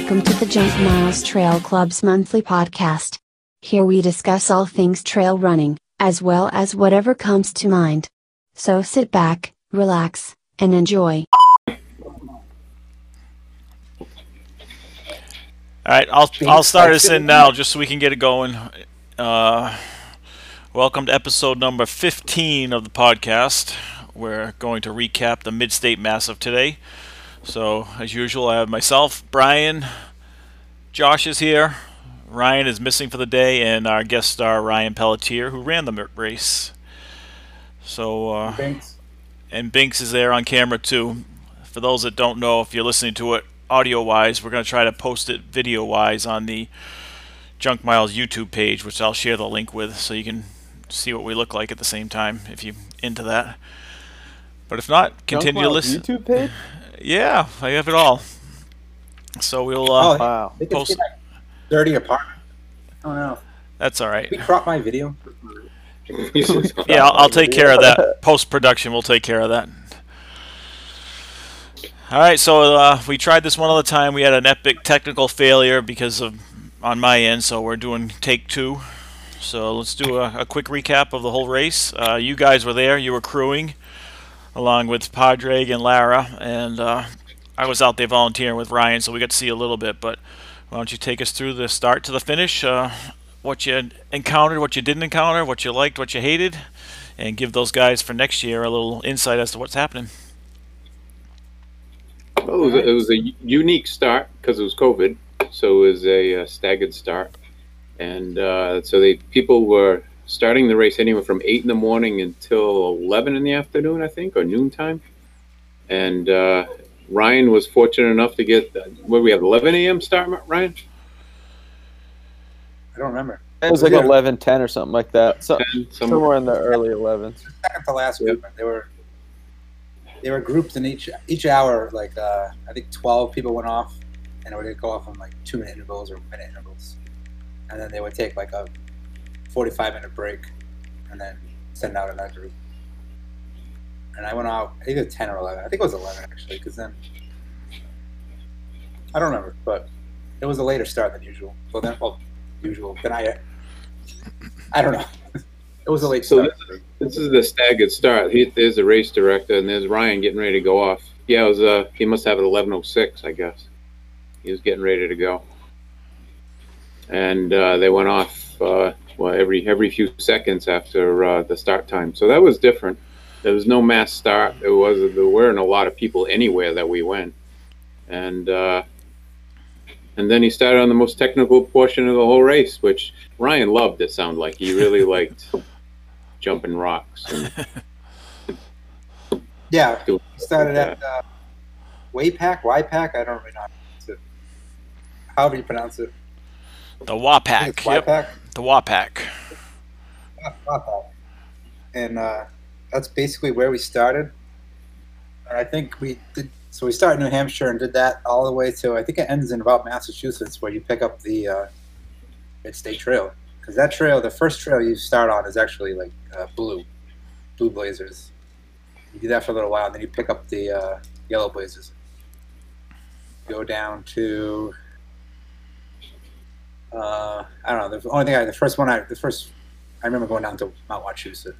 welcome to the Junk Miles Trail Club's monthly podcast. Here we discuss all things trail running, as well as whatever comes to mind. So sit back, relax, and enjoy. Alright, I'll start us in now just so we can get it going. Welcome to episode number 15 of the podcast. We're going to recap the Mid-State Massif today. So, as usual, I have myself, Brian, Josh is here, Ryan is missing for the day, and our guest star, Ryan Pelletier, who ran the race. So, Binks. And Binks is there on camera, too. For those that don't know, if you're listening to it, audio-wise, we're going to try to post it video-wise on the Junk Miles YouTube page, which I'll share the link with, so you can see what we look like at the same time, if you're into that. But if not, continue to listen. YouTube page? Yeah, I have it all. So we'll post it. Dirty apartment. Oh no. That's all right. Can we crop my video? Yeah, I'll take care of that. Post-production, we'll take care of that. All right, so we tried this one other time. We had an epic technical failure because of on my end, so we're doing take two. So let's do a quick recap of the whole race. You guys were there. You were crewing along with Padraig and Lara, and I was out there volunteering with Ryan, so we got to see a little bit. But why don't you take us through the start to the finish, what you encountered, what you didn't encounter, what you liked, what you hated, and give those guys for next year a little insight as to what's happening. Well, it was a unique start because it was COVID, so it was a staggered start. And so people were starting the race anywhere from 8 in the morning until 11 in the afternoon, I think, or noontime. And Ryan was fortunate enough to get, what did we have, 11 a.m. start, Ryan? I don't remember. It was like 11, 10 or something like that. So, 10, somewhere in the early 11s. Back at the last movement, they were grouped in each hour, like I think 12 people went off, and it would go off on like 2-minute intervals or minute intervals. And then they would take like a 45-minute break and then send out another group. And I went out, I think it was 10 or 11. I think it was 11 actually, because then I don't remember, but it was a later start than usual. Well, then, I don't know. It was a late start. So this is the staggered start. There's the race director, and there's Ryan getting ready to go off. Yeah, it was. He must have it 11:06, I guess. He was getting ready to go, and they went off. Well, every few seconds after the start time. So that was different. There was no mass start. There weren't a lot of people anywhere that we went. And then he started on the most technical portion of the whole race, which Ryan loved, it sounded like. He really liked jumping rocks. Yeah, he started at WAPAC, I don't really know. However you pronounce it. The WAPAC. Yep. The WAPAC. And that's basically where we started. And I think we did. So we started in New Hampshire and did that all the way to, I think it ends in about Massachusetts, where you pick up the Mid-State Trail. Because that trail, the first trail you start on, is actually like blue blazers. You do that for a little while, and then you pick up the yellow blazers. Go down to. I don't know. The only thing I remember going down to Mount Wachusett.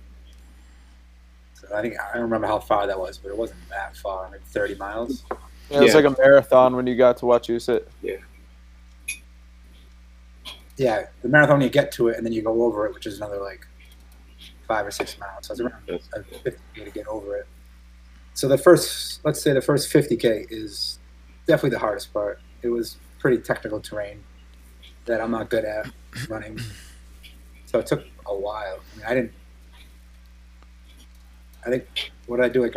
So I don't remember how far that was, but it wasn't that far. Maybe 30 miles. Yeah, it was like a marathon when you got to Wachusett. Yeah. Yeah, the marathon you get to it, and then you go over it, which is another like 5 or 6 miles. So it's around 50K to get over it. So let's say the first 50K is definitely the hardest part. It was pretty technical terrain that I'm not good at running. So it took a while. I mean, I think what I do like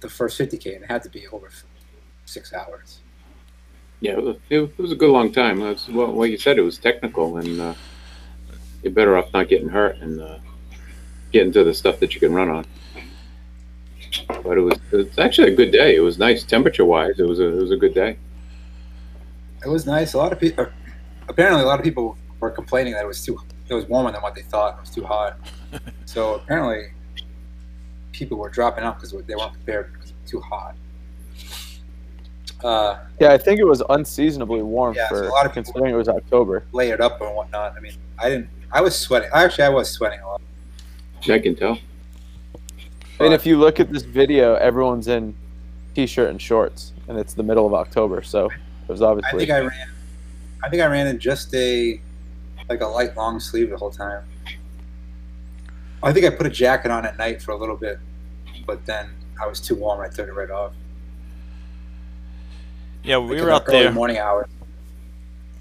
the first 50K, and it had to be over 6 hours. Yeah, it was a good long time. That's what you said. It was technical, and you're better off not getting hurt and getting to the stuff that you can run on. But it's actually a good day. It was nice temperature-wise. It was a good day. It was nice. Apparently, a lot of people were complaining that it was warmer than what they thought. It was too hot. So apparently, people were dropping out because they weren't prepared because it was too hot. Yeah, I think it was unseasonably warm for so a lot of considering it was October. Layered up and whatnot. I mean, I was sweating. Actually, I was sweating a lot. I can tell. And if you look at this video, everyone's in t-shirt and shorts, and it's the middle of October, so it was obviously. I think I ran in just a light long sleeve the whole time. I think I put a jacket on at night for a little bit, but then I was too warm. I turned it right off. Yeah, we were out there morning hours.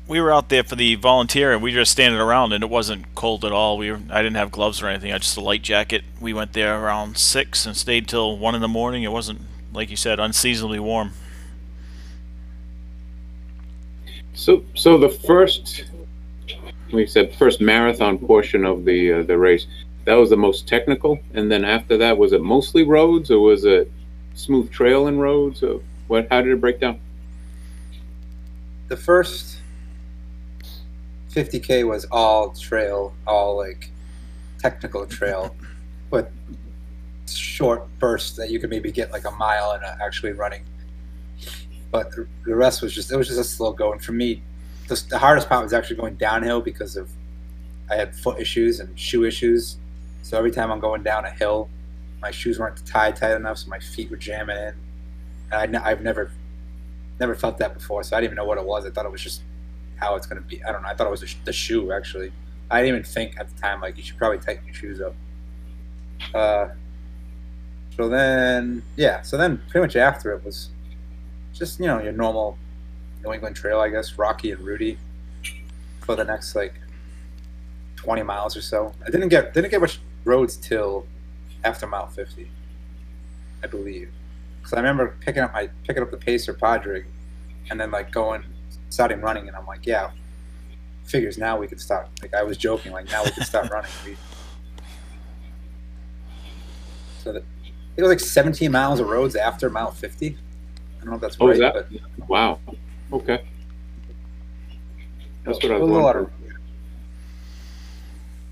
We were out there for the volunteer, and we were just standing around, and it wasn't cold at all. I didn't have gloves or anything. I just a light jacket. We went there around 6 and stayed till 1 in the morning. It wasn't, like you said, unseasonably warm. So the first, like you said, first marathon portion of the race, that was the most technical, and then after that, was it mostly roads, or was it smooth trail and roads, or what? How did it break down? The first 50K was all trail, all like technical trail, but short bursts that you could maybe get like a mile and actually running. But the rest was just, it was just a slow go. And for me, the hardest part was actually going downhill because of, I had foot issues and shoe issues. So every time I'm going down a hill, my shoes weren't tied tight enough, so my feet were jamming in. And I've never felt that before, so I didn't even know what it was. I thought it was just how it's going to be. I don't know. I thought it was the shoe, actually. I didn't even think at the time, like, you should probably tighten your shoes up. So then pretty much after it was just, you know, your normal New England trail, I guess, rocky and rooty for the next, like, 20 miles or so. I didn't get much roads till after mile 50, I believe. Because I remember picking up the pacer Padraig, and then, like, starting running, and I'm like, yeah, figures now we could stop. Like, I was joking, like, now we could stop running. It was like 17 miles of roads after mile 50. I don't know if that's right. But, wow. Okay. That's what I was wondering.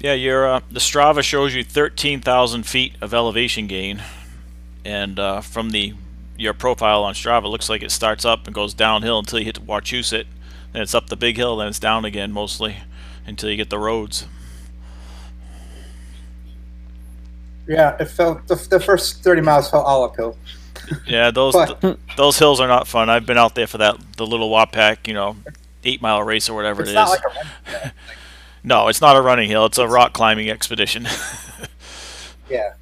Yeah, the Strava shows you 13,000 feet of elevation gain, and from your profile on Strava, it looks like it starts up and goes downhill until you hit Wachusett, then it's up the big hill, then it's down again mostly until you get the roads. Yeah, it felt the first 30 miles felt all uphill. Yeah, those hills are not fun. I've been out there for the little WAPAC, you know, 8-mile race or whatever it is. Like no, it's not a running hill. It's a rock climbing expedition. Yeah.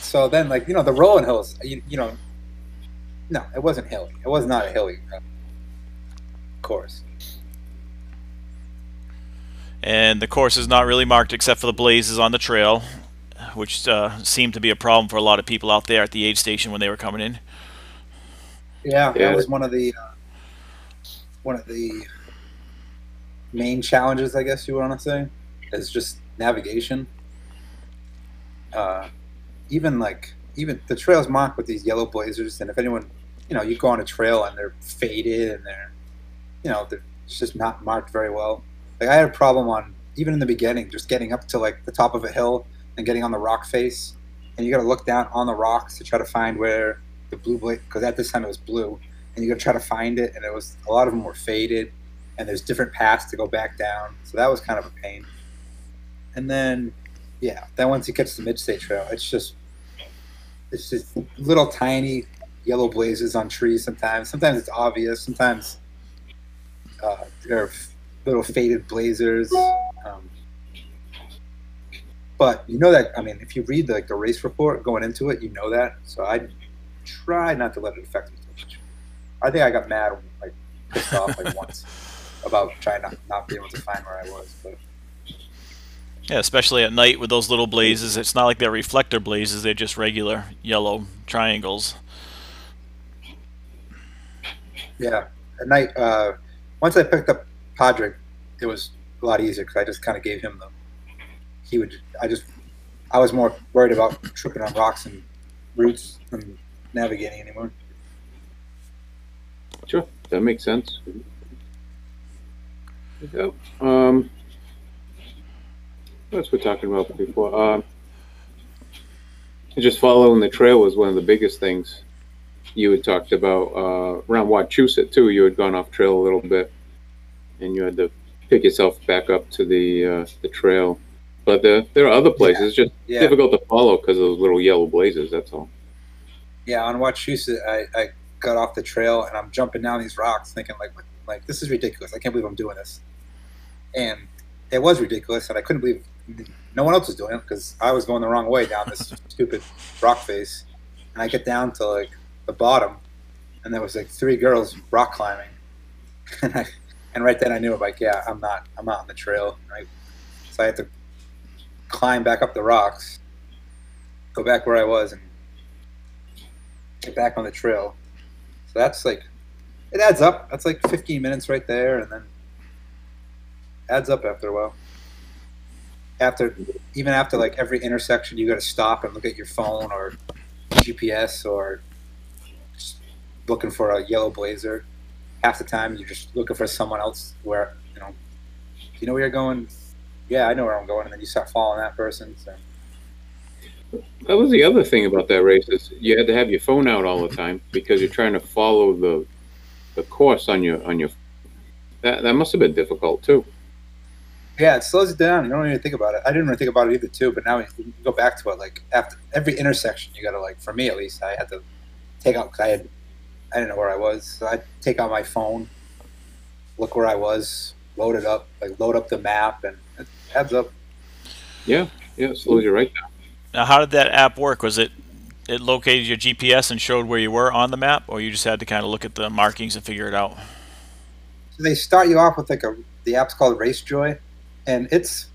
So then, like, you know, the rolling hills, you know. No, it wasn't hilly. It was not a hilly course. And the course is not really marked except for the blazes on the trail, which seemed to be a problem for a lot of people out there at the aid station when they were coming in. Yeah, that was one of the main challenges, I guess you want to say, is just navigation. Even the trails marked with these yellow blazers, and if anyone, you know, you go on a trail and they're faded and they're, you know, it's just not marked very well. Like, I had a problem even in the beginning, just getting up to, like, the top of a hill and getting on the rock face, and you got to look down on the rocks to try to find where the blue blaze, because at this time it was blue, and you got to try to find it, and it was, a lot of them were faded, and there's different paths to go back down, so that was kind of a pain. And then, yeah, then once you catch the Mid-State Trail, it's just little tiny yellow blazes on trees sometimes. Sometimes it's obvious. Sometimes there are little faded blazers. But you know that, I mean, if you read the race report going into it, you know that. So I try not to let it affect me too much. I think I got mad, pissed off once about trying to not be able to find where I was. But. Yeah, especially at night with those little blazes. It's not like they're reflector blazes. They're just regular yellow triangles. Yeah, at night, once I picked up Padraig, it was a lot easier because I just kind of gave him I was more worried about tripping on rocks and roots than navigating anymore. Sure, that makes sense. Yep. That's what we're talking about before. Just following the trail was one of the biggest things you had talked about around Wachusett too. You had gone off trail a little bit, and you had to pick yourself back up to the trail. But there are other places just difficult to follow because of those little yellow blazes. That's all. Yeah, on Wachusett, I got off the trail and I'm jumping down these rocks, thinking like this is ridiculous. I can't believe I'm doing this. And it was ridiculous, and I couldn't believe no one else was doing it because I was going the wrong way down this stupid rock face. And I get down to like the bottom, and there was like three girls rock climbing, and right then I knew, I'm like, yeah, I'm not on the trail, right? So I had to climb back up the rocks, go back where I was, and get back on the trail. So that's like, it adds up. That's like 15 minutes right there, and then adds up after a while. Even after like every intersection, you got to stop and look at your phone or GPS or just looking for a yellow blazer. Half the time you're just looking for someone else where, you know where you're going? Yeah, I know where I'm going. And then you start following that person. So that was the other thing about that race is you had to have your phone out all the time because you're trying to follow the course on your that must have been difficult too. Yeah, it slows it down. You don't even think about it. I didn't really think about it either, too. But now you go back to it. Like after every intersection, you gotta like. For me, at least, I had to take out. I didn't know where I was. So I'd take out my phone, look where I was, load up the map, and it adds up. Yeah, it slows you right down. Now, how did that app work? Was it located your GPS and showed where you were on the map, or you just had to kind of look at the markings and figure it out? So they start you off with like the app's called RaceJoy. And it's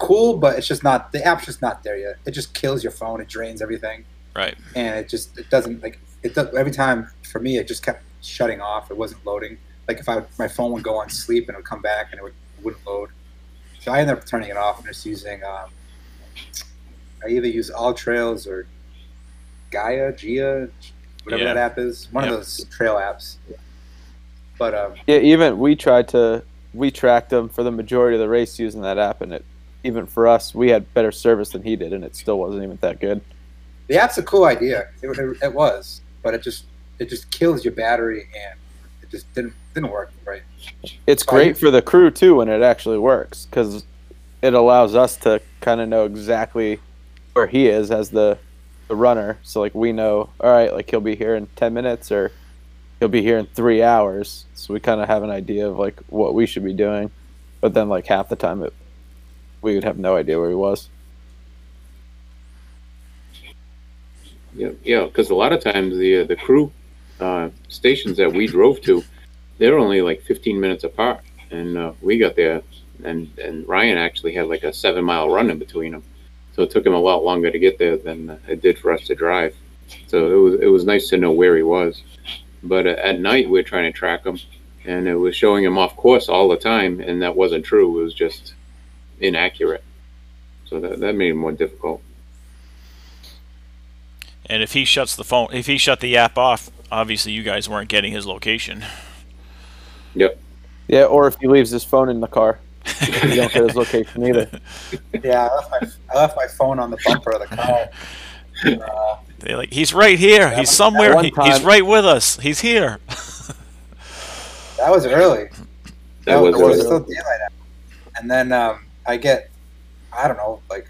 cool, but it's just not, the app's just not there yet. It just kills your phone. It drains everything. Right. And it doesn't, every time for me, it just kept shutting off. It wasn't loading. Like if my phone would go on sleep and it would come back and it wouldn't load. So I ended up turning it off and just using, I either use AllTrails or Gaia, whatever that app is. One of those trail apps. Yeah. But even we tracked him for the majority of the race using that app, and even for us, we had better service than he did, and it still wasn't even that good. The app's a cool idea. It was, but it just kills your battery, and it just didn't work right. It's great for the crew too when it actually works, because it allows us to kind of know exactly where he is as the runner. So like we know, all right, like he'll be here in 10 minutes or. He'll be here in 3 hours, so we kind of have an idea of like what we should be doing. But then, like half the time, we would have no idea where he was. Yeah, because a lot of times the crew stations that we drove to, they're only like 15 minutes apart, and we got there, and Ryan actually had like a 7-mile run in between them, so it took him a lot longer to get there than it did for us to drive. So it was nice to know where he was. But at night, we were trying to track him, and it was showing him off course all the time, and that wasn't true. It was just inaccurate. So that made it more difficult. And if he shuts the phone, if he shut the app off, obviously you guys weren't getting his location. Yep. Yeah, or if he leaves his phone in the car, you don't get his location either. Yeah, I left my phone on the bumper of the car. They're like, he's right here. He's somewhere. He's right with us. He's here. That was early. That was still daylight out. And then I get, I don't know, like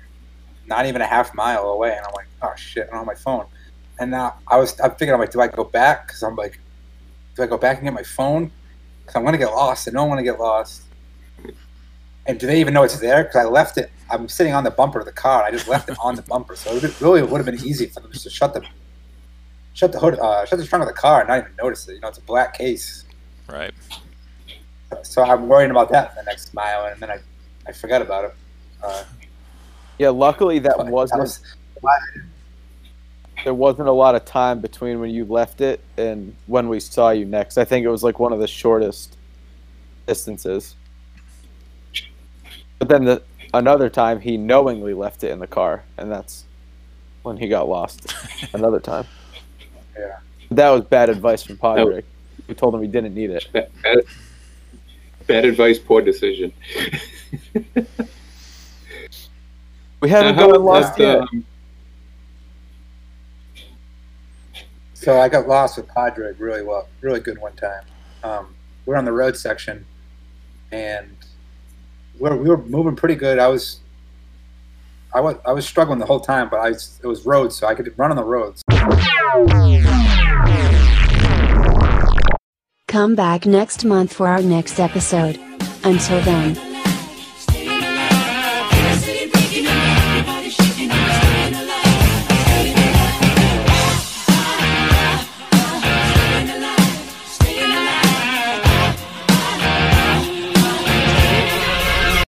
not even a half mile away, and I'm like, oh shit, I don't have my phone. And now I'm thinking, I'm like, do I go back? Because I'm like, do I go back and get my phone? Because I'm gonna get lost, and I don't want to get lost. And do they even know it's there? Because I left it. I'm sitting on the bumper of the car. I just left it on the bumper, so it really would have been easy for them just to shut the hood, shut the trunk of the car, and not even notice it. It's a black case. Right. So I'm worrying about that for the next mile, and then I forgot about it. Yeah, luckily there wasn't a lot of time between when you left it and when we saw you next. I think it was like one of the shortest distances. But then another time he knowingly left it in the car, and that's when he got lost. Another time. Yeah. That was bad advice from Padraig. We told him he didn't need it. Bad advice, poor decision. We haven't gone lost yet. So I got lost with Padraig really well, really good one time. We're on the road section, and we were moving pretty good. I was struggling the whole time, but it was roads, so I could run on the roads. Come back next month for our next episode. Until then.